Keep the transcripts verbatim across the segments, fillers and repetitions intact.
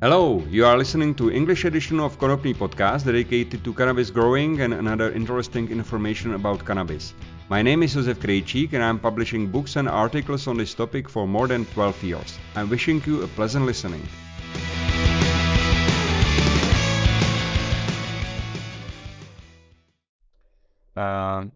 Hello, you are listening to English edition of Konopny podcast dedicated to cannabis growing and another interesting information about cannabis. My name is Josef Krejčík and I'm publishing books and articles on this topic for more than twelve years. I'm wishing you a pleasant listening. Uh,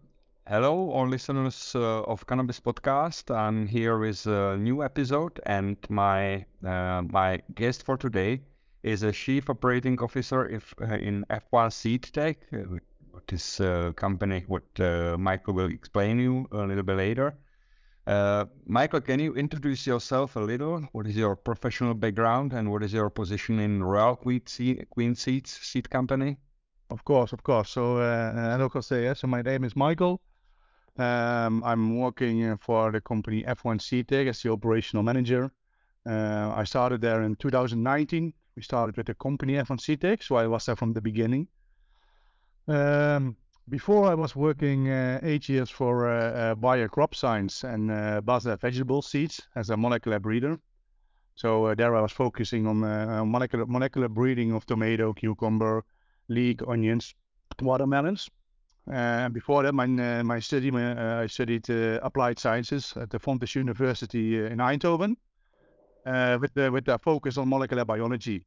hello, all listeners uh, of Cannabis Podcast. I'm here with a new episode, and my uh, my guest for today is a chief operating officer if, uh, in F one Seed Tech. Uh, this uh, company, what uh, Maikel will explain you a little bit later. Uh, Maikel, can you introduce yourself a little? What is your professional background, and what is your position in Royal Queen Seeds Queen Seeds Seed Company? Of course, of course. So, uh, and of course, yes. So my name is Maikel. Um, I'm working for the company F one Seed Tech as the operational manager. Uh, I started there in two thousand nineteen. We started with the company F one Seed Tech, so I was there from the beginning. Um, before I was working uh, eight years for uh, uh, Bayer Crop Science and uh, Baza vegetable seeds as a molecular breeder. So uh, there I was focusing on uh, molecular molecular breeding of tomato, cucumber, leek, onions, watermelons. Uh, before that, my uh, my study, uh, I studied uh, applied sciences at the Fontys University uh, in Eindhoven, uh, with the, with a focus on molecular biology.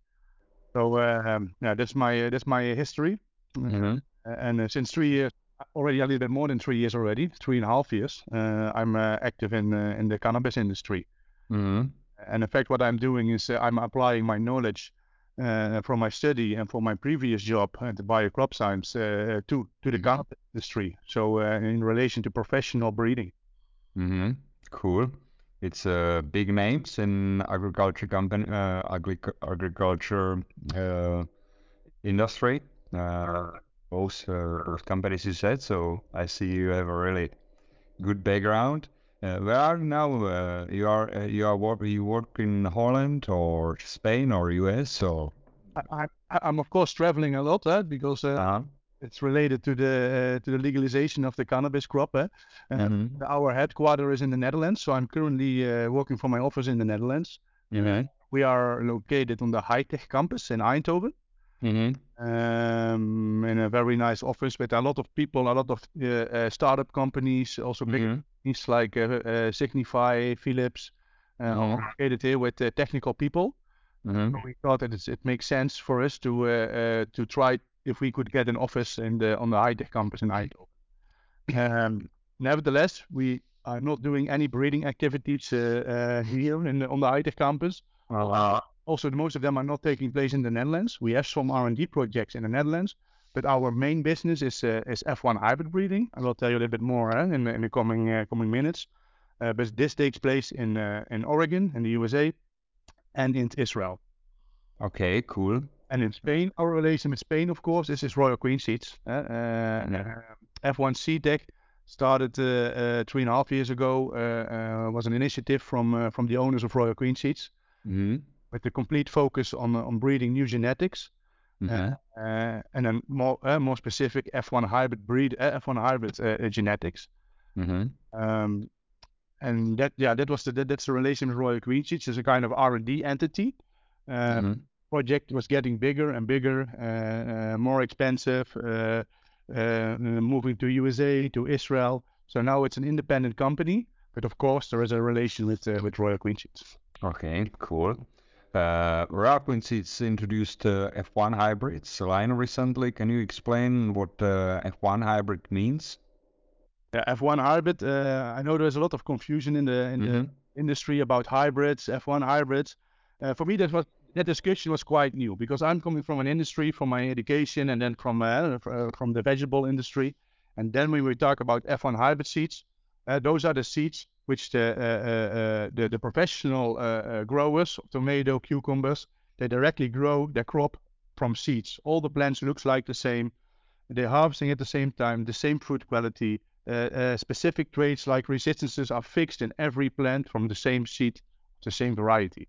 So uh, um, yeah, that's my uh, that's my history. Mm-hmm. Uh, and uh, since three years already, a little bit more than three years already, three and a half years, uh, I'm uh, active in uh, in the cannabis industry. Mm-hmm. And in fact, what I'm doing is uh, I'm applying my knowledge Uh, from my study and from my previous job at the Bayer Crop Science uh, to to the cannabis industry. So uh, in relation to professional breeding. Mm-hmm. Cool. It's uh, big names in agriculture company, uh, agri- agriculture uh, industry. Uh, both uh, companies you said. So I see you have a really good background. Uh, where are you now? Uh, you are uh, you are work, you work in Holland or Spain or U S or? I, I, I'm of course traveling a lot, eh, because uh, uh-huh. it's related to the uh, to the legalization of the cannabis crop. Eh? Uh, mm-hmm. Our headquarters is in the Netherlands, so I'm currently uh, working from my office in the Netherlands. Mm-hmm. We are located on the High Tech Campus in Eindhoven. Mm-hmm. Um, in a very nice office with a lot of people, a lot of uh, uh, startup companies, also big mm-hmm. companies like uh, uh, Signify, Philips, uh, mm-hmm. located here with uh, technical people. Mm-hmm. So we thought that it's, it makes sense for us to uh, uh, to try if we could get an office in the on the High Tech Campus in Eindhoven. Um, nevertheless, we are not doing any breeding activities uh, uh, here in the, on the High Tech Campus. Well, uh, Also, most of them are not taking place in the Netherlands. We have some R and D projects in the Netherlands, but our main business is uh, is F one hybrid breeding. I will tell you a little bit more eh, in, the, in the coming uh, coming minutes. Uh, but this takes place in uh, in Oregon, in the U S A, and in Israel. Okay, cool. And in Spain, our relation with Spain, of course, this is Royal Queen Seeds. Eh? Uh, no. uh, F one Seed Tech started uh, uh, three and a half years ago. Uh, uh, was an initiative from uh, from the owners of Royal Queen Seeds. Mm-hmm. With the complete focus on on breeding new genetics, mm-hmm. uh, uh, and then more uh, more specific F one hybrid breed uh, F one hybrid uh, uh, genetics, mm-hmm. um, and that yeah that was the that, that's the relation with Royal Queen Seeds. It's a kind of R and D entity. Uh, mm-hmm. Project was getting bigger and bigger, uh, uh, more expensive, uh, uh, moving to U S A, to Israel. So now it's an independent company, but of course there is a relation with uh, with Royal Queen Seeds. Okay, cool. Uh, Royal Queen Seeds introduced uh, F one hybrids line recently. Can you explain what uh, F one hybrid means? Yeah, F one hybrid. Uh, I know there's a lot of confusion in the in mm-hmm. the industry about hybrids, F one hybrids. Uh, for me, that was that discussion was quite new because I'm coming from an industry, from my education, and then from uh, from the vegetable industry. And then when we talk about F one hybrid seeds, uh, those are the seeds which the uh, uh, uh, the, the professional uh, uh, growers of tomato, cucumbers, they directly grow their crop from seeds. All the plants looks like the same. They're harvesting at the same time, the same fruit quality. Uh, uh, specific traits like resistances are fixed in every plant from the same seed, the same variety.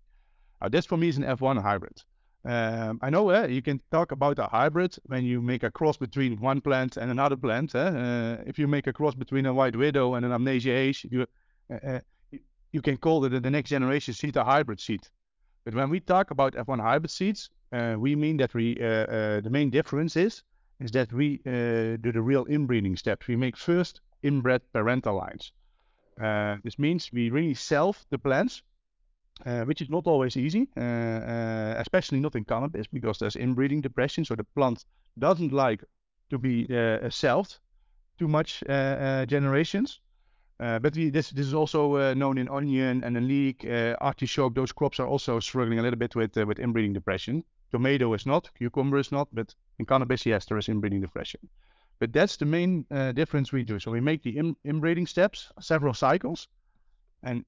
Now, this for me is an F one hybrid. Um, I know uh, you can talk about a hybrid when you make a cross between one plant and another plant. Eh? Uh, if you make a cross between a White Widow and an Amnesia Haze, you Uh, you can call it the next generation seed a hybrid seed, But when we talk about F one hybrid seeds, uh, we mean that we uh, uh, the main difference is is that we uh, do the real inbreeding steps. We make first inbred parental lines. Uh, this means we really self the plants, uh, which is not always easy, uh, uh, especially not in cannabis, because there's inbreeding depression. So the plant doesn't like to be uh, selfed too much uh, uh, generations. Uh, but we, this this is also uh, known in onion and in leek, uh, artichoke. Those crops are also struggling a little bit with uh, with inbreeding depression. Tomato is not, cucumber is not, but in cannabis, yes, there is inbreeding depression. But that's the main uh, difference we do. So we make the in inbreeding steps, several cycles, and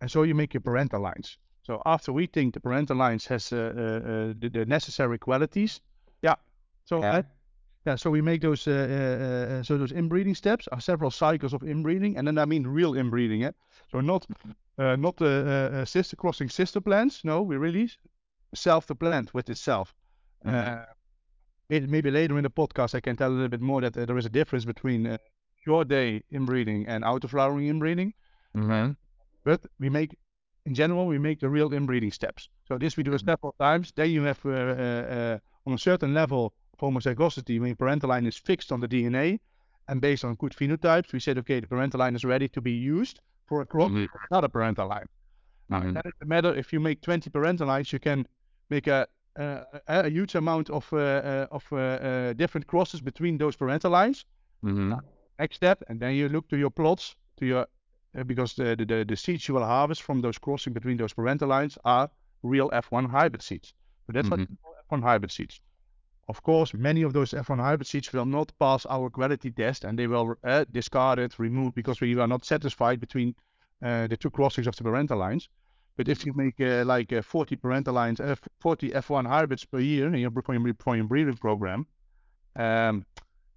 and so you make your parental lines. So after we think the parental lines has uh, uh, uh, the, the necessary qualities, yeah. So yeah. I, Yeah, so we make those, uh, uh, uh, so those inbreeding steps are several cycles of inbreeding, and then I mean real inbreeding, yeah? So not, uh, not uh, uh, sister crossing sister plants. No, we really self the plant with itself. Mm-hmm. uh, it, maybe later in the podcast I can tell a little bit more that uh, there is a difference between uh, pure day inbreeding and outer flowering inbreeding. Mm-hmm. But we make, in general, we make the real inbreeding steps. So this we do several times. Then you have uh, uh, uh, on a certain level. Homozygosity, when parental line is fixed on the D N A, and based on good phenotypes, we said, okay, the parental line is ready to be used for a crop, mm-hmm. not a parental line. Mm-hmm. Now, it doesn't matter if you make twenty parental lines, you can make a a, a huge amount of uh, uh, of uh, uh, different crosses between those parental lines. Mm-hmm. Next step, and then you look to your plots, to your uh, because the, the the seeds you will harvest from those crossing between those parental lines are real F one hybrid seeds. So that's mm-hmm. what we call F one hybrid seeds. Of course, many of those F one hybrid seeds will not pass our quality test, and they will uh, discard it, remove, because we are not satisfied between uh, the two crossings of the parental lines. But if you make uh, like uh, forty parental lines, uh, forty F one hybrids per year in your breeding program, um,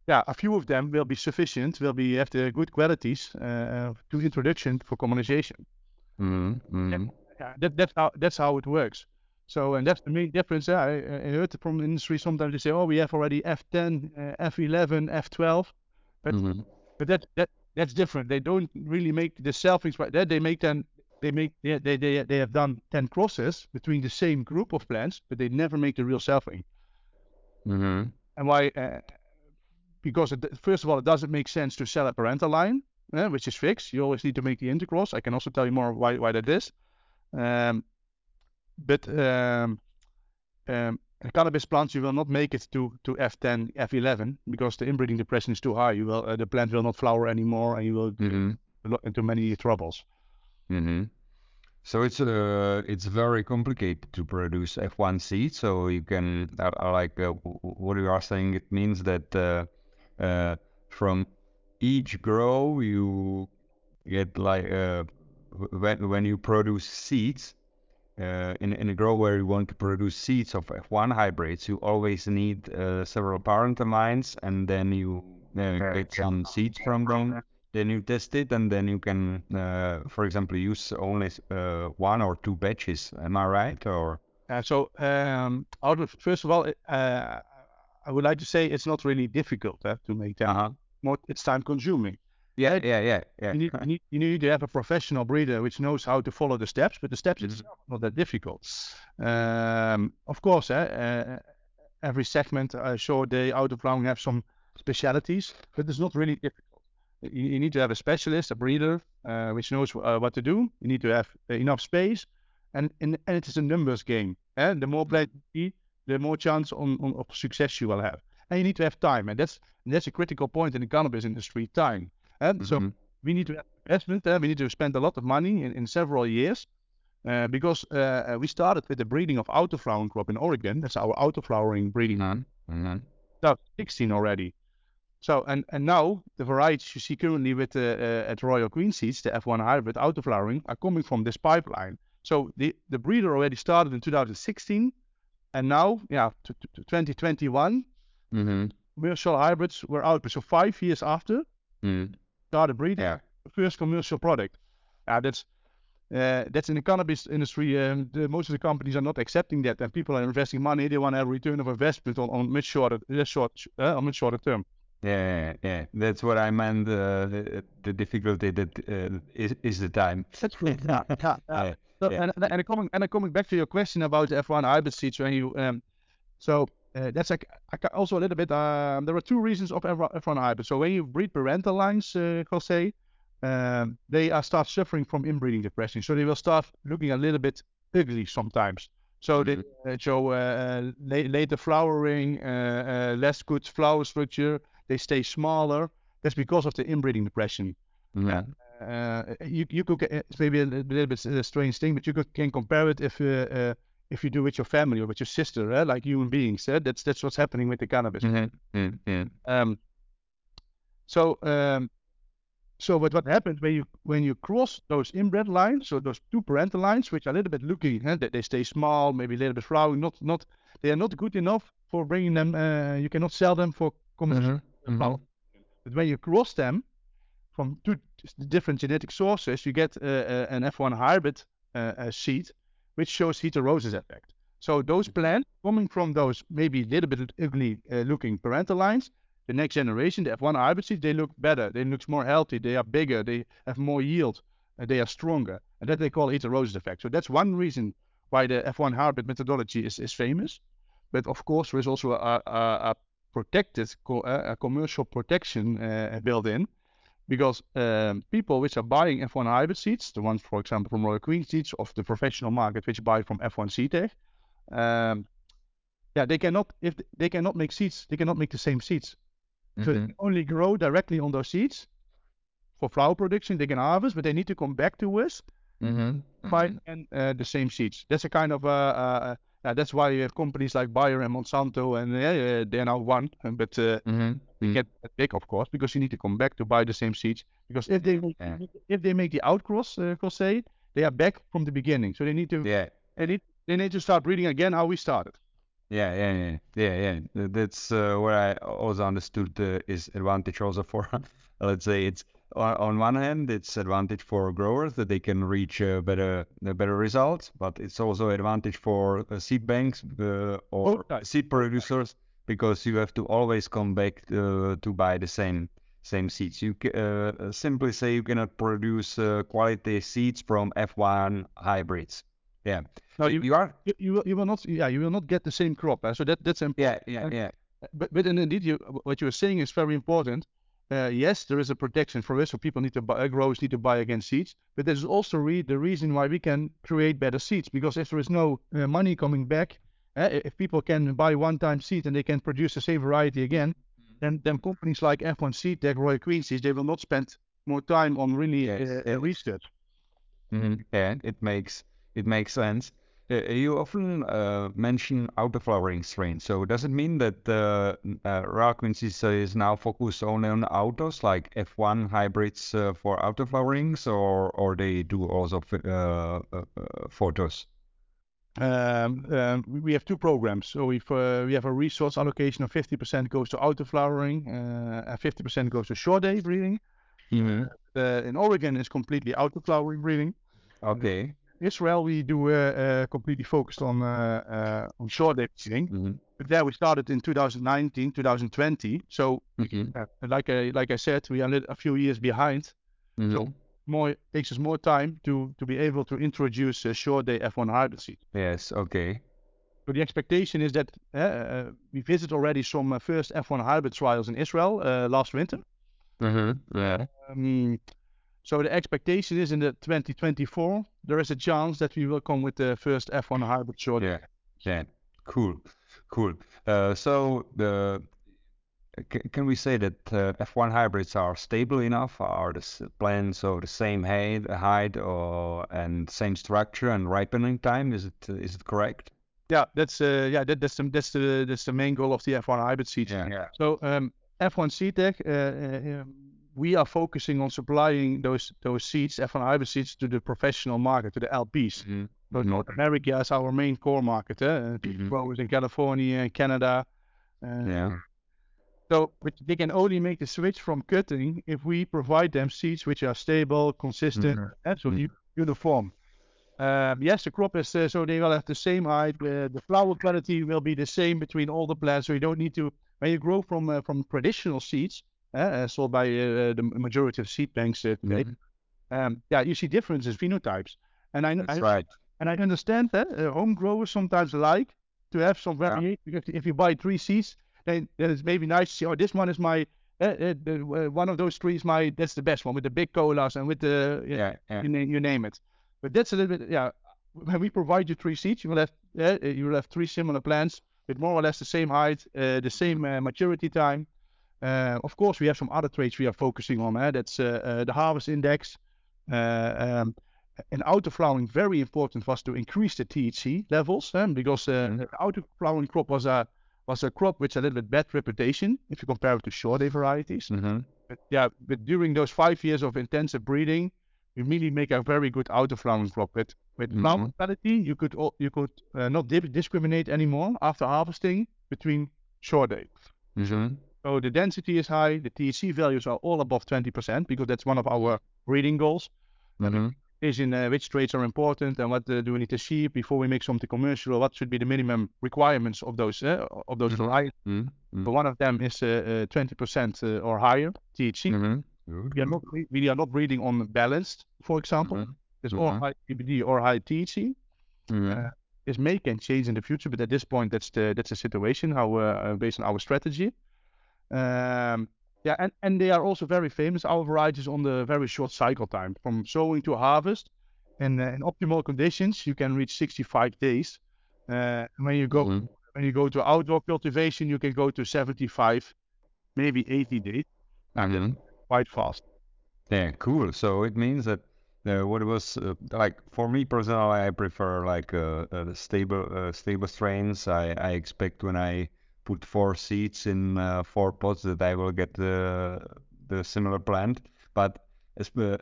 yeah, a few of them will be sufficient, will be have the good qualities uh, to introduction for commercialization. Mm-hmm. that, yeah, that, that's how that's how it works. So, and that's the main difference. Yeah. I, I heard from the industry sometimes they say, oh, we have already F ten, uh, F eleven, F twelve. But, mm-hmm. but that, that that's different. They don't really make the selfings. That they make then, they make, they, they, they, they have done ten crosses between the same group of plants, but they never make the real selfing. Mm-hmm. And why? Uh, because it, first of all, it doesn't make sense to sell a parental line, uh, which is fixed. You always need to make the intercross. I can also tell you more why, why that is. Um, But um, um, in cannabis plants, you will not make it to, to F ten, F eleven, because the inbreeding depression is too high. You will uh, the plant will not flower anymore, and you will mm-hmm. look into many troubles. Mm-hmm. So it's uh, it's very complicated to produce F one seed. So you can uh, like uh, what you are saying. It means that uh, uh, from each grow you get like uh, when when you produce seeds. Uh, in, in a grow where you want to produce seeds of F one hybrids, you always need uh, several parental lines, and then you uh, get some seeds from them. Then you test it, and then you can, uh, for example, use only uh, one or two batches. Am I right? Or uh, so, um, out of, first of all, uh, I would like to say it's not really difficult uh, to make that. Uh-huh. More, it's time consuming. Yeah, yeah, yeah, yeah. You need, you need, you need to have a professional breeder which knows how to follow the steps, but the steps mm-hmm. itself are not that difficult. Um, of course, eh, uh, every segment, I'm sure they out of flowering have some specialities, but it's not really difficult. You, you need to have a specialist, a breeder, uh, which knows uh, what to do. You need to have enough space, and and, and it is a numbers game. Eh? The more plants you eat, the more chance on, on of success you will have. And you need to have time, and that's and that's a critical point in the cannabis industry: time. And mm-hmm. so we need to have investment. Uh, we need to spend a lot of money in, in several years uh, because uh, we started with the breeding of autoflowering crop in Oregon. That's our autoflowering breeding. Mm-hmm. twenty sixteen already. So and, and now the varieties you see currently with uh, uh, at Royal Queen Seeds, the F one hybrid autoflowering, are coming from this pipeline. So the, the breeder already started in two thousand sixteen, and now yeah, to, to, to twenty twenty-one, mm-hmm. commercial hybrids were out. So five years after. Mm-hmm. Started breeding yeah. first commercial product. Uh, that's uh, that's in the cannabis industry. Um, the, most of the companies are not accepting that, and people are investing money. They want a return of investment on, on much shorter, uh, short, uh, on much shorter term. Yeah, yeah, that's what I meant. Uh, the, the difficulty that uh, is is the time. That's good. yeah, yeah, yeah. So, yeah. And, and coming and coming back to your question about F one hybrid seeds, when you um, so uh, that's like also a little bit. Um, there are two reasons of F one hybrid. So when you breed parental lines, uh, Jose, um, they are start suffering from inbreeding depression. So they will start looking a little bit ugly sometimes. So mm-hmm. they uh, show uh, la- later flowering, uh, uh, less good flower structure. They stay smaller. That's because of the inbreeding depression. Yeah. Uh, you you could it's maybe a little bit a strange thing, but you could, can compare it if uh, uh, if you do with your family or with your sister, eh? Like human beings. Eh? That's that's what's happening with the cannabis. Mm-hmm. Mm-hmm. Um. So um, so but what happens when you when you cross those inbred lines, so those two parental lines, which are a little bit looking, eh? That they stay small, maybe a little bit flowering. Not not they are not good enough for bringing them. Uh, you cannot sell them for commercial. Mm-hmm. Mm-hmm. But when you cross them from two different genetic sources, you get uh, uh, an F one hybrid uh, uh, seed, which shows heterosis effect. So those plants coming from those maybe a little bit ugly uh, looking parental lines, the next generation, the F one hybrid seed, they look better. They look more healthy. They are bigger. They have more yield. Uh, they are stronger. And that they call heterosis effect. So that's one reason why the F one hybrid methodology is, is famous. But of course, there is also a, a, a protected co- uh, commercial protection uh, built in, because um, people which are buying F one hybrid seeds, the ones for example from Royal Queen Seeds of the professional market, which buy from F one Seed Tech, um, yeah, they cannot if they cannot make seeds, they cannot make the same seeds, mm-hmm. so they only grow directly on those seeds for flower production. They can harvest, but they need to come back to us, mm-hmm. find and uh, the same seeds. That's a kind of a uh, uh, Uh, that's why you have companies like Bayer and Monsanto, and uh, they're now one, but uh, mm-hmm. they get big, of course, because you need to come back to buy the same seeds. Because if they make, yeah. if they make the outcross, uh, cross say, they are back from the beginning, so they need to yeah. they need they need to start breeding again how we started. Yeah, yeah, yeah, yeah, yeah. That's uh, where I also understood uh, is advantage also for, let's say it's. On one hand, it's advantage for growers that they can reach a better a better results, but it's also advantage for uh, seed banks uh, or oh, seed producers, because you have to always come back uh, to buy the same same seeds. You uh, simply say you cannot produce uh, quality seeds from F one hybrids. Yeah. No, you, you are you, you will you will not yeah you will not get the same crop. Eh? So that that's important. Yeah, yeah, yeah. But but indeed, you, what you are saying is very important. Uh, yes, there is a protection for us, so people need to buy, uh, growers need to buy against seeds, but there's also re- the reason why we can create better seeds, because if there is no uh, money coming back, uh, if people can buy one-time seed and they can produce the same variety again, then, then companies like F one Seed Tech, Royal Queen Seeds, they will not spend more time on really uh, uh, research. Mm-hmm. Yeah, it makes it makes sense. Uh, you often uh, mention auto-flowering strains, so does it mean that uh, uh, Royal Queen Seeds is now focused only on autos, like F one hybrids uh, for auto-flowerings, or, or they do also f- uh, uh, photos? Um, um, we have two programs, so if, uh, we have a resource allocation of fifty percent goes to auto-flowering, uh, and fifty percent goes to short-day breeding. Mm-hmm. Uh, in Oregon, it's completely auto-flowering breeding. Okay. Israel, we do uh, uh, completely focused on uh, uh, on short day breeding, mm-hmm. but there we started in two thousand nineteen, two thousand twenty. So, mm-hmm. uh, like I like I said, we are a few years behind. Mm-hmm. So, more takes us more time to to be able to introduce a short day F one hybrid seed. Yes, okay. So the expectation is that uh, uh, we visited already some uh, first F one hybrid trials in Israel uh, last winter. Mm-hmm. Yeah. Um, So the expectation is in the twenty twenty-four, there is a chance that we will come with the first F one hybrid short. Yeah, yeah, cool, cool. Uh, so the c- can we say that uh, F one hybrids are stable enough? Are the plants of the same height, height, or and same structure and ripening time? Is it is it correct? Yeah, that's uh, yeah that, that's the, that's the that's the main goal of the F one hybrid seed. Yeah, yeah. So um, F one Seed Tech. Uh, uh, We are focusing on supplying those those seeds, F one hybrid seeds, to the professional market, to the L Ps. Mm-hmm. So North America is our main core market. Eh? Mm-hmm. People growers in California and Canada. Uh, yeah. So but they can only make the switch from cutting if we provide them seeds which are stable, consistent, mm-hmm. and so mm-hmm. uniform. Um, yes, the crop is uh, so they will have the same height. Uh, the flower quality will be the same between all the plants, so you don't need to When you grow from uh, from traditional seeds, uh, sold by uh, the majority of seed banks uh, today, mm-hmm. um, yeah, you see differences, phenotypes. And I, That's I right. And I understand that uh, home growers sometimes like to have some variation, yeah. because if you buy three seeds, then, then it's maybe nice to see, oh, this one is my uh, uh, uh, one of those three is my that's the best one with the big colas and with the yeah, yeah, yeah. You, you name it. But that's a little bit yeah. When we provide you three seeds, you will have uh, you will have three similar plants with more or less the same height, uh, the same uh, maturity time. Uh, of course, we have some other traits we are focusing on. Eh? That's uh, uh, the harvest index. Uh, um, And autoflowering, very important, was to increase the T H C levels, um, because uh, mm-hmm. autoflowering crop was a was a crop with a little bit bad reputation if you compare it to short day varieties. Mm-hmm. But yeah, but during those five years of intensive breeding, you really make a very good autoflowering crop. With with mm-hmm. flower quality, you could you could uh, not dip, discriminate anymore after harvesting between short day. Mm-hmm. So the density is high, the T H C values are all above twenty percent because that's one of our breeding goals. Mm-hmm. Is in uh, which traits are important and what uh, do we need to see before we make something commercial, or what should be the minimum requirements of those uh, of those varieties. Mm-hmm. Mm-hmm. But one of them is uh, uh, twenty percent uh, or higher T H C. Mm-hmm. We are not we are not breeding on balanced, for example. Mm-hmm. There's mm-hmm. or high T B D or high T H C. Mm-hmm. Uh, this may can change in the future, but at this point that's the that's the situation. How uh, based on our strategy. Um, Yeah, and, and they are also very famous, our varieties, on the very short cycle time, from sowing to harvest. And uh, in optimal conditions, you can reach sixty-five days. Uh, when you go mm-hmm. when you go to outdoor cultivation, you can go to seventy-five, maybe eighty days. Mm-hmm. Quite fast. Yeah, cool. So it means that uh, what was uh, like for me personally, I prefer like uh, uh, stable uh, stable strains. I, I expect when I put four seeds in uh, four pots that I will get the the similar plant. But as, uh,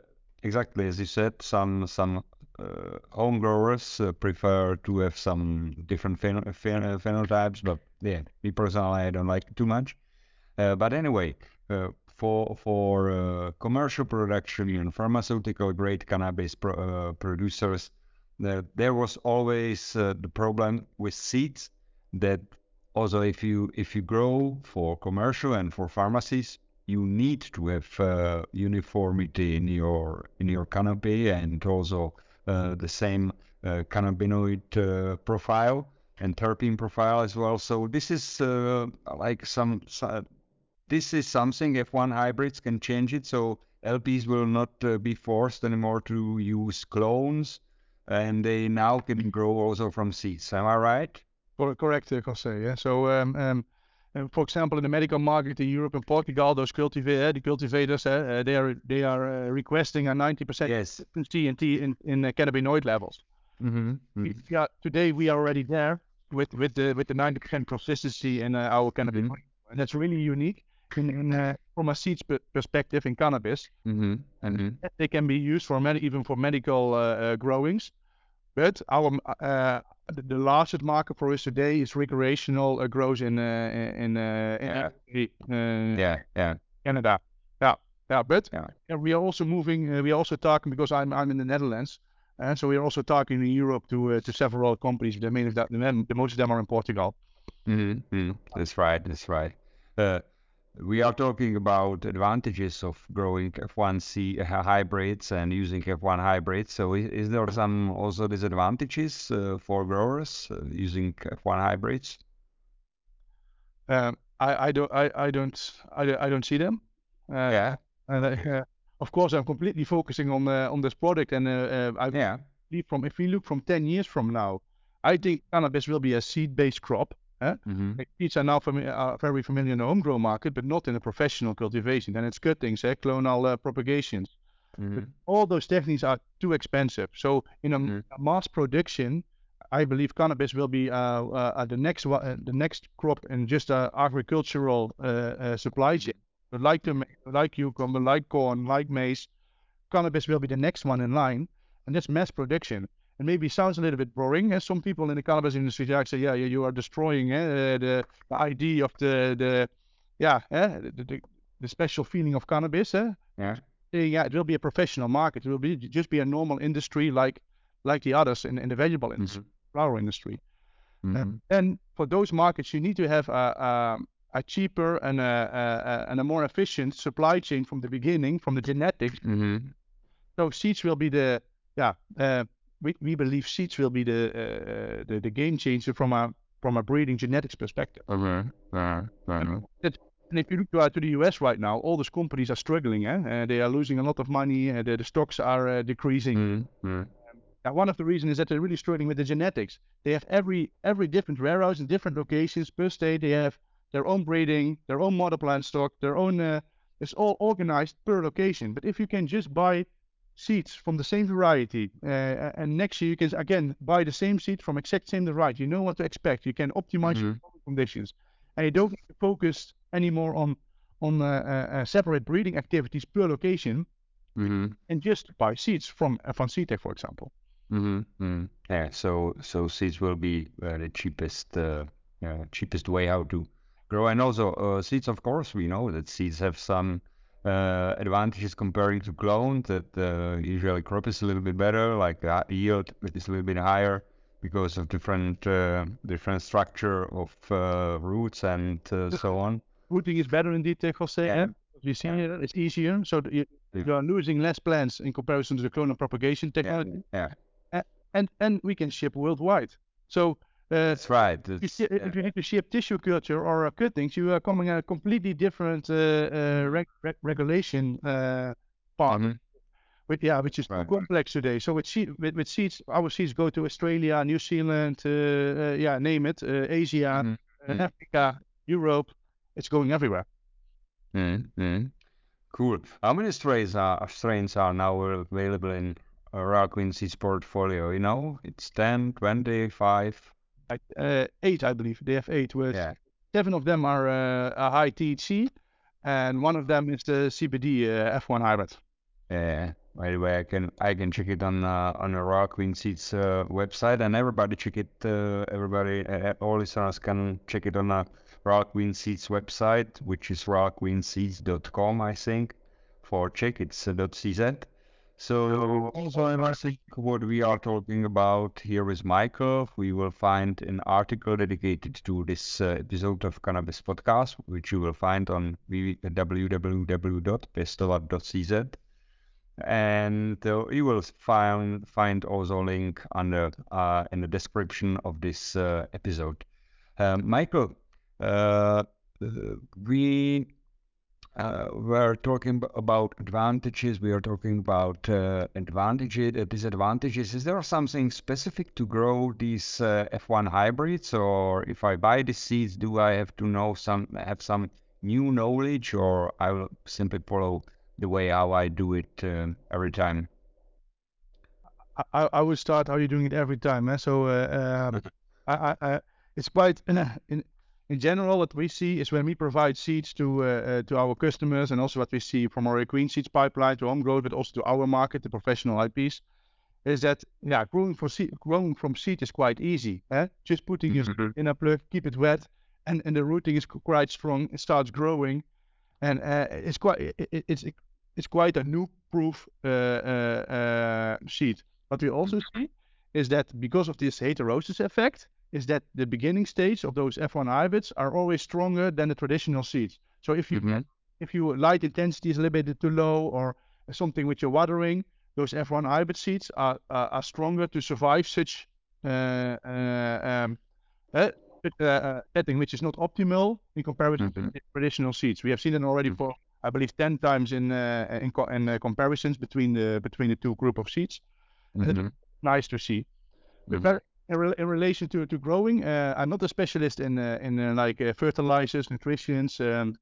exactly as you said, some some uh, home growers uh, prefer to have some different phen- phen- phenotypes. But yeah, me personally, I don't like it too much. Uh, but anyway, uh, for for uh, commercial production and pharmaceutical grade cannabis pro- uh, producers, uh, there was always uh, the problem with seeds that. Also, if you if you grow for commercial and for pharmacies, you need to have uh, uniformity in your in your canopy and also uh, the same uh, cannabinoid uh, profile and terpene profile as well. So this is uh, like some uh, this is something F one hybrids can change it. So L Ps will not uh, be forced anymore to use clones, and they now can grow also from seeds. Am I right? Correct, José. Yeah. So, um, um, for example, in the medical market in Europe and Portugal, those cultivators, the cultivators, uh, they are they are uh, requesting a ninety percent yes. T N T in in uh, cannabinoid levels. Mm-hmm. Mm-hmm. Yeah. Today we are already there with with the with the ninety percent consistency in uh, our cannabinoid, mm-hmm. and that's really unique in, in uh, from a seeds per- perspective in cannabis. Mm-hmm. Mm-hmm. They can be used for med- even for medical uh, uh, growings, but our uh, The, the largest market for us today is recreational uh, grows in uh, in, uh, yeah. in uh, yeah, yeah. Canada. Yeah, yeah. But yeah. Yeah, we are also moving. Uh, we are also talking because I'm I'm in the Netherlands, and uh, so we are also talking in Europe to uh, to several companies. The main of that, the most of them are in Portugal. Mm-hmm. That's right. That's right. Uh, we are talking about advantages of growing F one C hybrids and using F one hybrids. So is, is there some also disadvantages uh, for growers uh, using F one hybrids? Um, I, I don't I, I don't I, I don't see them. Uh, yeah. And I, uh, of course, I'm completely focusing on uh, on this product, and uh, uh, I yeah. believe from if we look from ten years from now, I think cannabis will be a seed-based crop. Huh? Mm-hmm. Seeds are now fami- are very familiar in the home grow market, but not in the professional cultivation. Then it's cuttings, eh? clonal uh, propagations. Mm-hmm. But all those techniques are too expensive. So in a, mm-hmm. a mass production, I believe cannabis will be uh, uh, the next uh, the next crop in just uh, agricultural uh, uh, supply chain. But like the like cucumber, like corn, like maize, cannabis will be the next one in line, and that's mass production. And maybe it sounds a little bit boring. As some people in the cannabis industry say, yeah, you are destroying eh, the, the idea of the, the yeah, eh, the, the, the special feeling of cannabis. Eh? Yeah. Yeah, it will be a professional market. It will be just be a normal industry like like the others in, in the vegetable industry, mm-hmm. flower industry. Mm-hmm. Um, and for those markets, you need to have a, a, a cheaper and a, a, a, and a more efficient supply chain from the beginning, from the genetics. Mm-hmm. So seeds will be the, yeah, uh, we, we believe seeds will be the, uh, the the game changer from a from a breeding genetics perspective. Okay. Uh, and, that, and if you look to, uh, to the U S right now, all those companies are struggling. Eh? Uh, they are losing a lot of money. Uh, the, the stocks are uh, decreasing. Mm-hmm. Now, one of the reasons is that they're really struggling with the genetics. They have every every different warehouse in different locations per state. They have their own breeding, their own model plant stock, their own. Uh, it's all organized per location. But if you can just buy seeds from the same variety, uh, and next year you can again buy the same seed from exact same variety, you know what to expect. You can optimize mm-hmm. your conditions, and you don't need to focus anymore on on uh, uh, separate breeding activities per location, mm-hmm. and just buy seeds from F one Seed Tech, for example. Mm-hmm. Mm-hmm. Yeah, so so seeds will be uh, the cheapest uh, uh, cheapest way how to grow, and also uh, seeds. Of course, we know that seeds have some uh, advantages comparing to clone. That uh, usually crop is a little bit better, like the yield is a little bit higher because of different uh, different structure of uh, roots and uh, so on. Rooting is better indeed, José. Yeah. You see, yeah. It's easier, so you, you are losing less plants in comparison to the clone and propagation technology. Yeah. Yeah. And and we can ship worldwide. So uh, that's right. That's, if you have yeah. to ship tissue culture or uh, cuttings, you are coming at a completely different uh, uh, reg- reg- regulation uh, part, mm-hmm. which yeah, which is right. too complex today. So with, seed, with with seeds, our seeds go to Australia, New Zealand, uh, uh, yeah, name it, uh, Asia, mm-hmm. Africa, Europe. It's going everywhere. Mm-hmm. Cool. How many strains are strains are now available in Royal Queen Seeds portfolio? You know, it's ten, twenty, five Uh, eight, I believe. They have eight. With yeah. Seven of them are uh, a high T H C, and one of them is the C B D uh, F one hybrid. Yeah. By the way, I can I can check it on uh, on the Royal Queen Seeds uh, website, and everybody check it. Uh, everybody, uh, all listeners can check it on the Royal Queen Seeds website, which is royal queen seeds dot com, I think, for check. It's uh, .cz. So also I think what we are talking about here is Maikel. We will find an article dedicated to this uh, episode of Cannabis Podcast, which you will find on w w w dot pestovat dot c z, and uh, you will find find also a link under uh, in the description of this uh, episode. Uh, Maikel, uh, we. Uh, we're talking about advantages. We are talking about uh, advantages, uh, disadvantages. Is there something specific to grow these uh, F one hybrids, or if I buy the seeds, do I have to know some, have some new knowledge, or I will simply follow the way how I do it um, every time? I, I would start how you're doing it every time. Eh? So uh, um, I, I, I, it's quite. Uh, in, In general, what we see is when we provide seeds to uh, uh, to our customers, and also what we see from our Queen Seeds pipeline to home growth, but also to our market, the professional I Ps, is that yeah, growing for seed, growing from seed is quite easy. Eh? Just putting mm-hmm. it in a plug, keep it wet, and, and the rooting is quite strong. It starts growing, and uh, it's quite it, it's it's quite a noob-proof uh, uh, uh, seed. What we also see is that because of this heterosis effect, is that the beginning stage of those F one hybrids are always stronger than the traditional seeds. So if you mm-hmm. if you light intensity is a little bit too low or something with your watering, those F one hybrid seeds are are, are stronger to survive such uh, uh, um, uh, uh, setting, which is not optimal in comparison mm-hmm. to the traditional seeds. We have seen it already mm-hmm. for I believe ten times in uh, in, co- in uh, comparisons between the between the two group of seeds. Mm-hmm. Nice to see. Mm-hmm. But In, re- in relation to, to growing, uh, I'm not a specialist in uh, in uh, like uh, fertilizers, nutritions. Um,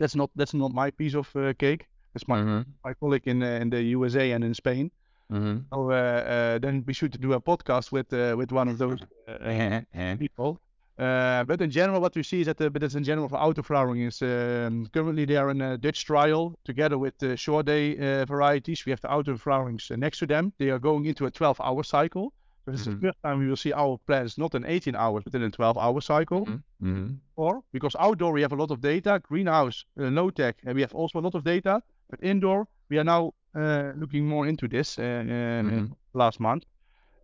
that's not that's not my piece of uh, cake. That's my mm-hmm. my colleague in uh, in the U S A and in Spain. Mm-hmm. So uh, uh, then we should do a podcast with uh, with one of those uh, people. Uh, but in general, what we see is that the, but that's in general for auto flowering is um, currently they are in a Dutch trial together with the short day uh, varieties. We have the auto flowerings next to them. They are going into a twelve-hour cycle. So this mm-hmm. is the first time we will see our plants not in eighteen hours, but in a twelve-hour cycle. Mm-hmm. Or, because outdoor we have a lot of data, greenhouse, uh, low-tech, and we have also a lot of data. But indoor, we are now uh, looking more into this uh, mm-hmm. last month.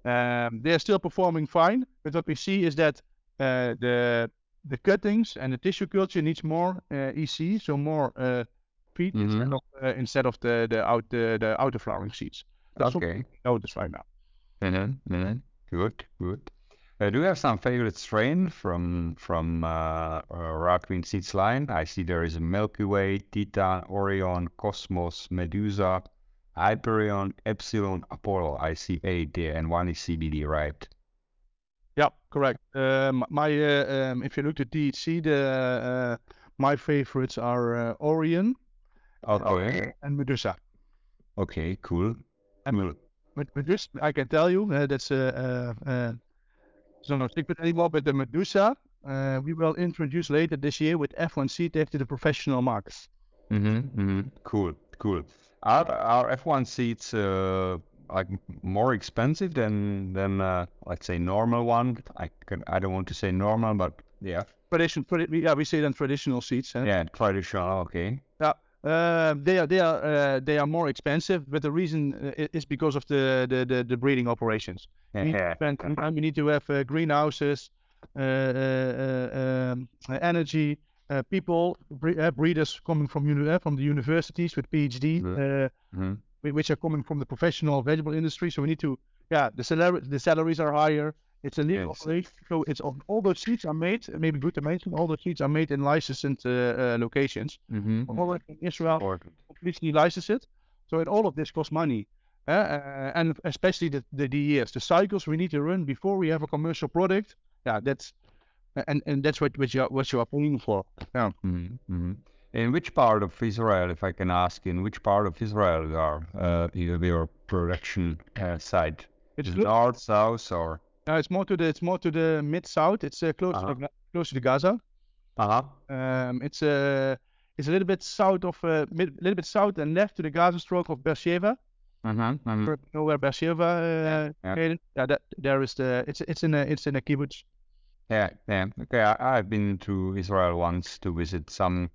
Um, they are still performing fine, but what we see is that uh, the the cuttings and the tissue culture needs more uh, E C, so more uh, feed mm-hmm. instead of, uh, instead of the the out uh, the outer flowering seeds. That's okay. What we notice right now. And then, and then, good, good. Uh, do you have some favorite strain from from uh, Royal Queen Seeds line? I see there is a Milky Way, Titan, Orion, Cosmos, Medusa, Hyperion, Epsilon, Apollo. I see eight there, and one is C B D, right? Yeah, correct. Um, my uh, um, if you look at T H C, the uh, my favorites are uh, Orion, okay, and Medusa. Okay, cool. And cool. Med- Medusa, I can tell you uh, that's a. Uh, uh, It's not a secret anymore, but the Medusa, uh, we will introduce later this year with F one Seed Tech to the professional markets. Mm-hmm, mm-hmm. Cool, cool. Are, are F one seeds uh, like more expensive than than uh, let's say normal one? I can, I don't want to say normal, but yeah. Tradition, tradi- yeah, we say them traditional seeds. Huh? Yeah, traditional. Okay. Yeah, uh, they are they are uh, they are more expensive, but the reason is because of the the the, the breeding operations. We spend time. We need to have uh, greenhouses, uh, uh, um, energy, uh, people, bre- uh, breeders coming from uni- uh, from the universities with PhD, uh, mm-hmm. which are coming from the professional vegetable industry. So we need to, yeah, the salari- the salaries are higher. It's a legal yes. So it's all, all those seeds are made. Maybe good to mention all those seeds are made in licensed uh, uh, locations. Mm-hmm. All in Israel, Oregon. Completely licensed it. So and all of this costs money. Uh, uh, and especially the, the the years, the cycles we need to run before we have a commercial product. Yeah, that's and, and that's what what you are, what you are paying for. Yeah. Mm-hmm. In which part of Israel, if I can ask, in which part of Israel are uh, your, your production uh, site? It's lo- north, south, or? No, it's more to the it's more to the mid south. It's uh, close uh-huh. to, close to Gaza. Uh huh. Um, it's a uh, it's a little bit south of a uh, little bit south and left to the Gaza stroke of Beersheba. Mm-hmm, mm-hmm. You know where Beersheba uh, yeah. yeah, that there is the it's it's in a it's in a kibbutz. Yeah, yeah. Okay, I, I've been to Israel once to visit some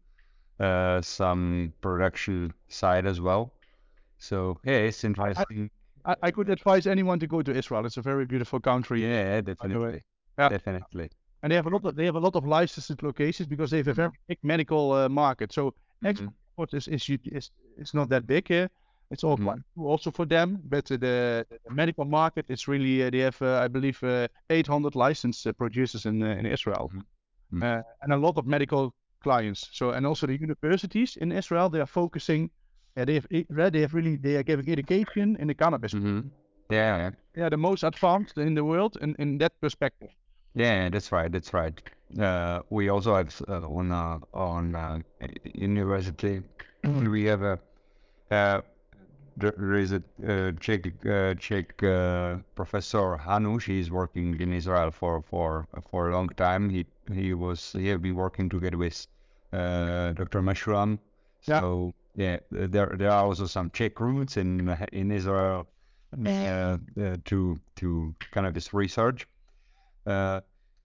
uh, some production site as well. So yeah, it's interesting. I, I, I could advise anyone to go to Israel. It's a very beautiful country. Yeah, definitely, yeah. definitely. And they have a lot of they have a lot of licensed locations because they have a very big medical uh, market. So export mm-hmm. is, is is is not that big here. It's all mm. also for them, but uh, the, the medical market is really, uh, they have, uh, I believe, uh, eight hundred licensed uh, producers in uh, in Israel mm. Mm. Uh, and a lot of medical clients. So, and also the universities in Israel, they are focusing, uh, they, have, they have really, they are giving education in the cannabis. Mm-hmm. Yeah. Yeah, the most advanced in the world in, in that perspective. Yeah, that's right, that's right. Uh, we also have uh, on, uh, on uh, university, we have a, uh, there is a uh, Czech, uh, Czech uh, professor Hanuš. He's working in Israel for, for, for a long time. He he was he has been working together with uh, Doctor Meshulam. Yeah. So yeah, there there are also some Czech roots in in Israel uh, uh, to to cannabis research. Uh,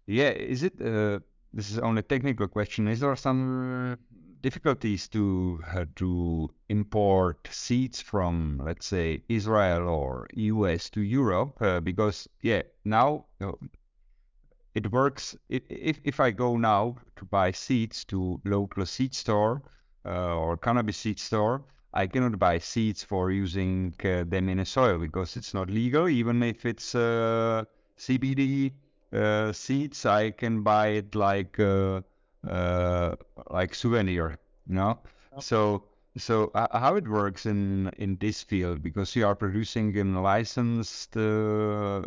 yeah, is it? Uh, this is only a technical question. Is there some difficulties to uh, to import seeds from, let's say, Israel or U S to Europe uh, because yeah now you know, it works it, if if I go now to buy seeds to local seed store uh, or cannabis seed store, I cannot buy seeds for using uh, them in a soil because it's not legal. Even if it's uh, C B D uh, seeds, I can buy it like uh, uh like souvenir, you know? Okay. so so uh, how it works in in this field, because you are producing in licensed uh,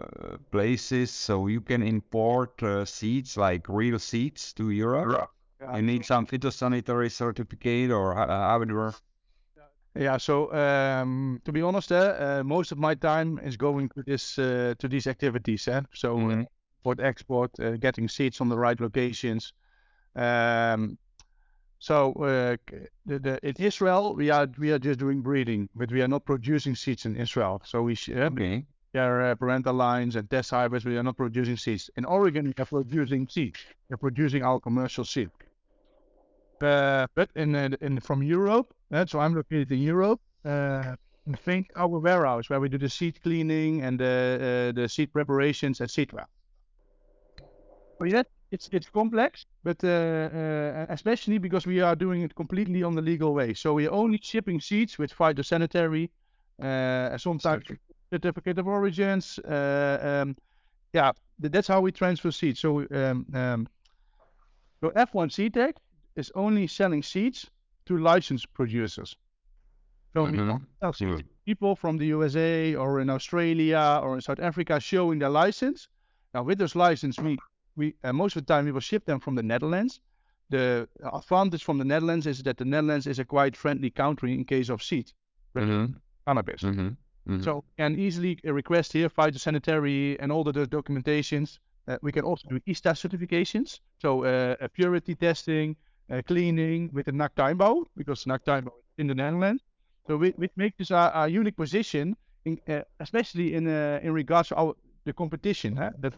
places, so you can import uh, seeds, like real seeds, to Europe. Yeah. You need some phytosanitary certificate, or how, how it works? Yeah, so um to be honest, uh, uh, most of my time is going to this uh, to these activities, eh? So mm-hmm. import, export, uh, getting seeds on the right locations. Um, so uh, the, the, in Israel we are we are just doing breeding, but we are not producing seeds in Israel. So we uh, okay. there are uh, parental lines and test hybrids. We are not producing seeds. In Oregon we are producing seeds. We are producing our commercial seed. Uh, but in uh, in from Europe, uh, so I'm located in Europe. Uh, in fact, our warehouse where we do the seed cleaning and the uh, the seed preparations, et cetera. So yeah. it's it's complex, but uh, uh, especially because we are doing it completely on the legal way. So we are only shipping seeds with phytosanitary, uh, sometimes certificate of origins. Uh, um, yeah, that's how we transfer seeds. So um, um, so F one Seed Tech is only selling seeds to licensed producers. So mm-hmm. people from the U S A or in Australia or in South Africa showing their license. Now with this license, we, we uh, most of the time we will ship them from the Netherlands. The advantage from the Netherlands is that the Netherlands is a quite friendly country in case of seed mm-hmm. cannabis. Mm-hmm. Mm-hmm. So and easily request here phytosanitary and all the, the documentations. Uh, we can also do I S T A certifications, so uh, a purity testing, uh, cleaning with the Naktuinbouw, because Naktuinbouw is in the Netherlands. So we, we make this our, our unique position, in, uh, especially in uh, in regards to our the competition. Huh? That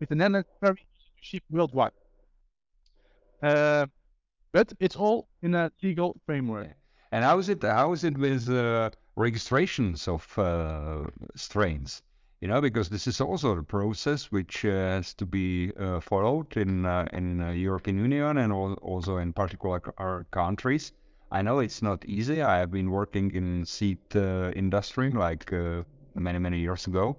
with the Netherlands very cheap worldwide, uh, but it's all in a legal framework. And how is it? How is it with uh, registrations of uh, strains? You know, because this is also a process which uh, has to be uh, followed in uh, in uh, European Union and al also in particular our countries. I know it's not easy. I have been working in seed uh, industry like uh, many, many years ago.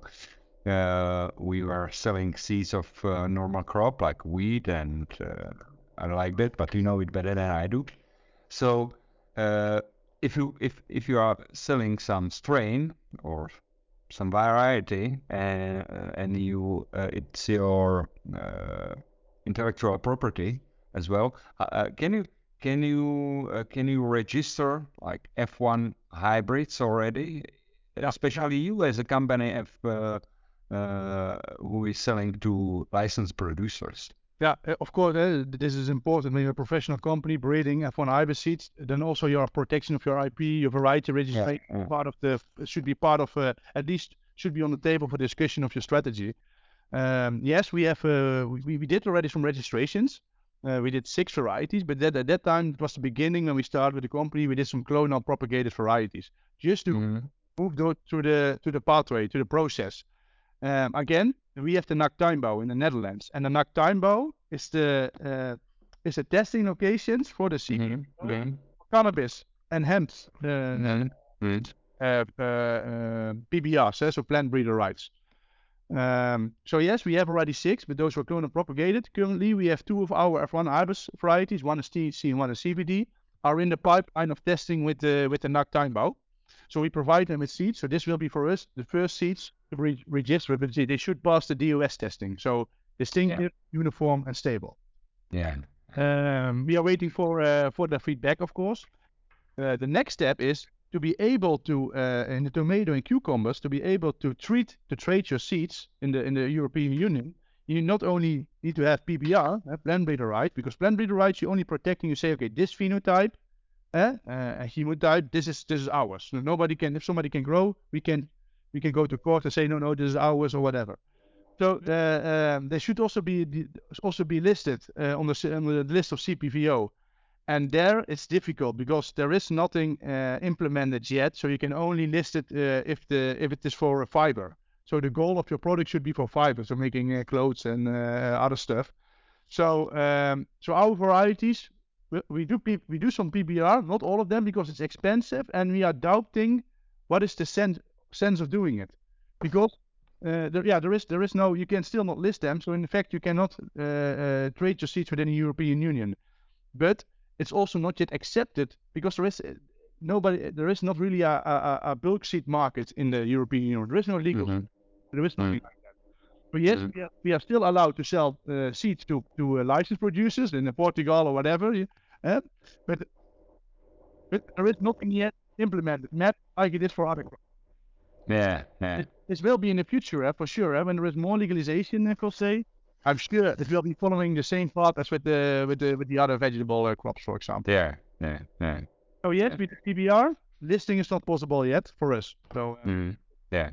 Uh, we were selling seeds of uh, normal crop like wheat and uh, I like that, but you know it better than I do. So uh, if you if if you are selling some strain or some variety and uh, and you uh, it's your uh, intellectual property as well, uh, can you? Can you uh, can you register like F one hybrids already? Especially you as a company of, uh, uh, who is selling to licensed producers. Yeah, of course, uh, this is important. When you're a professional company breeding F one hybrid seeds, then also your protection of your I P, your variety registration yeah. part of the should be part of uh, at least should be on the table for discussion of your strategy. Um, yes, we have uh, we we did already some registrations. Uh, we did six varieties, but that, at that time, it was the beginning when we started with the company. We did some clonal propagated varieties just to mm-hmm. move through to the to the pathway, to the process. Um, again, we have the Naktuinbouw in the Netherlands, and the Naktuinbouw is the uh, is the testing locations for the seed, mm-hmm. uh, mm-hmm. cannabis and hemp, uh, mm-hmm. uh, uh, uh, P B Rs, uh, so plant breeder rights. Um, so yes, we have already six, but those were clonal propagated. Currently, we have two of our F one hybrid varieties, one is T H C and one is C B D, are in the pipeline of testing with the with the Naktuinbouw. So we provide them with seeds. So this will be for us the first seeds to be registered, but they should pass the D O S testing. So distinctive, yeah. uniform, and stable. Yeah. Um, we are waiting for uh, for the feedback, of course. Uh, the next step is to be able to, uh, in the tomato and cucumbers, to be able to treat, to trade your seeds in the in the European Union, you not only need to have P B R, uh, plant breeder right, because plant breeder rights, you only protect and you say, okay, this phenotype, uh, uh, hemotype, this is this is ours. So nobody can, if somebody can grow, we can we can go to court and say, no, no, this is ours or whatever. So uh, um, they should also be also be listed uh, on the on the list of C P V O. And there it's difficult because there is nothing uh, implemented yet, so you can only list it uh, if the if it is for a fiber. So the goal of your product should be for fiber, so making uh, clothes and uh, other stuff. So um, so our varieties, we, we do P we do some P B R, not all of them because it's expensive, and we are doubting what is the sense sense of doing it, because uh, there, yeah there is there is no you can still not list them. So in fact you cannot uh, uh, trade your seeds within the European Union, but it's also not yet accepted because there is nobody, there is not really a, a, a bulk seed market in the European Union. There is no legal, mm-hmm. there is nothing mm-hmm. like that. But yes, mm-hmm. we, are, we are still allowed to sell uh, seeds to to uh, licensed producers in Portugal or whatever. Uh, but but there is nothing yet implemented, Matt, like it is for other crops. Yeah, yeah. It, this will be in the future, uh, for sure, uh, when there is more legalization, uh, per se. I'm sure it will be following the same path as with the with the with the other vegetable uh, crops, for example. Yeah, yeah, yeah. So yes, yeah. With the P B R listing is not possible yet for us. So uh, mm, yeah,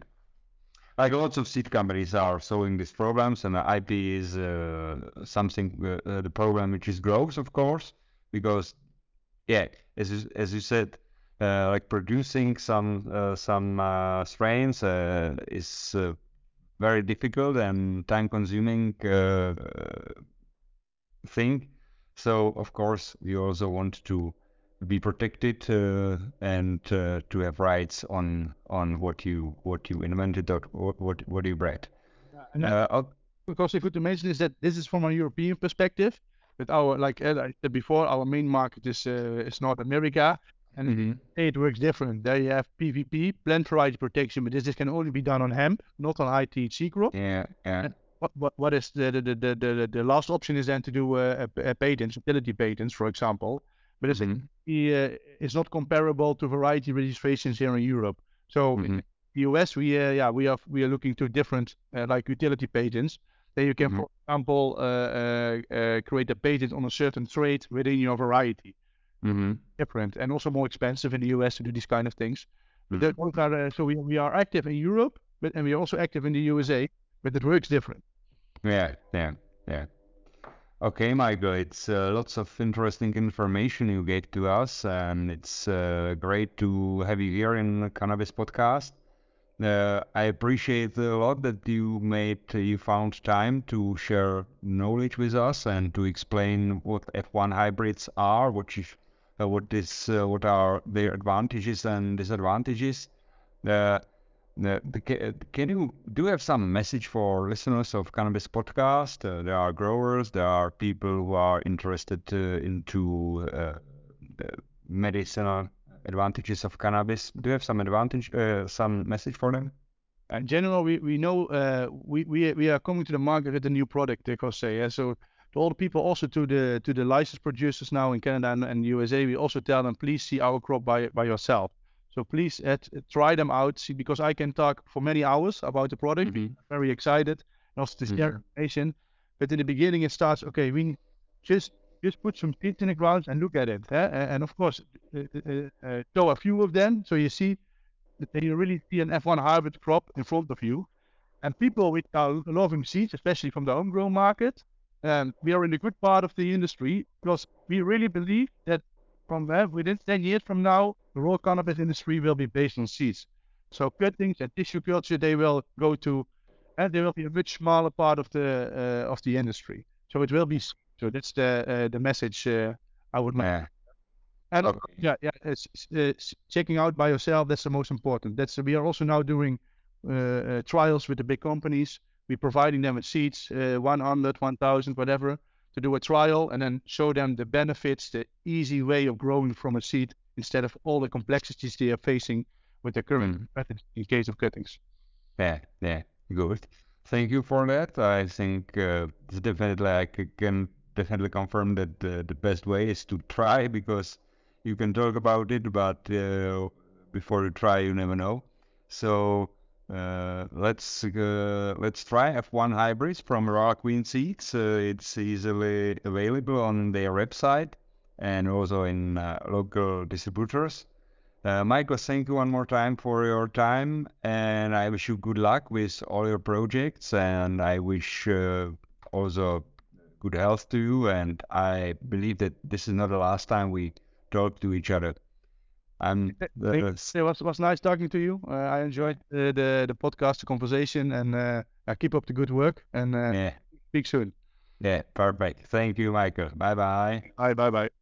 like lots of seed companies are solving these problems, and the I P is uh, something uh, uh, the program which is grows, of course, because yeah, as you, as you said, uh, like producing some uh, some uh, strains uh, is. Uh, very difficult and time-consuming uh, thing. So, of course, we also want to be protected uh, and uh, to have rights on on what you what you invented or what what you bred. Uh, I, because if we to mention is that this is from a European perspective, but our like I said before, our main market is uh, is North America, and mm-hmm. it works different. There you have P V P, plant variety protection, but this, this can only be done on hemp, not on high T H C crop. Yeah, yeah. And What, what what is the the, the the the last option is then to do uh, a, a patents, utility patents, for example, but it's mm-hmm. uh, it's not comparable to variety registrations here in Europe. So mm-hmm. in the U S we uh, yeah we are we are looking to different uh, like utility patents. Then you can, mm-hmm. for example, uh, uh, uh, create a patent on a certain trait within your variety. Mm-hmm. Different and also more expensive in the U S to do these kind of things. Mm-hmm. But those are, uh, so we we are active in Europe, but and we are also active in the U S A. But it works different. Yeah, yeah, yeah. Okay, Maikel, it's uh, lots of interesting information you gave to us, and it's uh, great to have you here in the Cannabis Podcast. Uh, I appreciate a lot that you made, uh, you found time to share knowledge with us and to explain what F one hybrids are, what is, uh, what is, uh, what are their advantages and disadvantages. Uh, Uh, the, can you do you have some message for listeners of Cannabis Podcast? Uh, there are growers, there are people who are interested uh, into uh, the medicinal advantages of cannabis. Do you have some advantage, uh, some message for them? In general, we we know uh, we we we are coming to the market with a new product, they could say. Yeah? So to all the people, also to the to the licensed producers now in Canada and, and U S A, we also tell them, please see our crop by by yourself. So please uh, try them out, see, because I can talk for many hours about the product. Mm-hmm. I'm very excited, and also this mm-hmm. information. But in the beginning, it starts. Okay, we just just put some seeds in the ground and look at it. Eh? And of course, uh, uh, uh, show a few of them, so you see that you really see an F one hybrid crop in front of you. And people with are loving seeds, especially from the homegrown market, um, we are in a good part of the industry because we really believe that from there, within ten years from now, the raw cannabis industry will be based on seeds. So cuttings and tissue culture, they will go to, and they will be a much smaller part of the uh, of the industry. So it will be. So that's the uh, the message uh, I would make. Yeah. And okay. uh, yeah, yeah, it's, it's, uh, checking out by yourself. That's the most important. That's uh, we are also now doing uh, uh, trials with the big companies. We're providing them with seeds, uh, one hundred, one thousand, whatever, to do a trial and then show them the benefits, the easy way of growing from a seed, instead of all the complexities they are facing with the current mm. methods in case of cuttings. Yeah, yeah, good. Thank you for that. I think uh, it's definitely, I can definitely confirm that uh, the best way is to try, because you can talk about it, but uh, before you try, you never know. So uh, let's uh, let's try F one hybrids from Royal Queen Seeds. Uh, it's easily available on their website and also in uh, local distributors. Uh, Maikel, thank you one more time for your time, and I wish you good luck with all your projects, and I wish uh, also good health to you, and I believe that this is not the last time we talk to each other. Um, uh, it was, was nice talking to you. Uh, I enjoyed uh, the, the podcast, the conversation, and uh, I keep up the good work, and uh, yeah. Speak soon. Yeah, perfect. Thank you, Maikel. Bye-bye. Bye, bye-bye.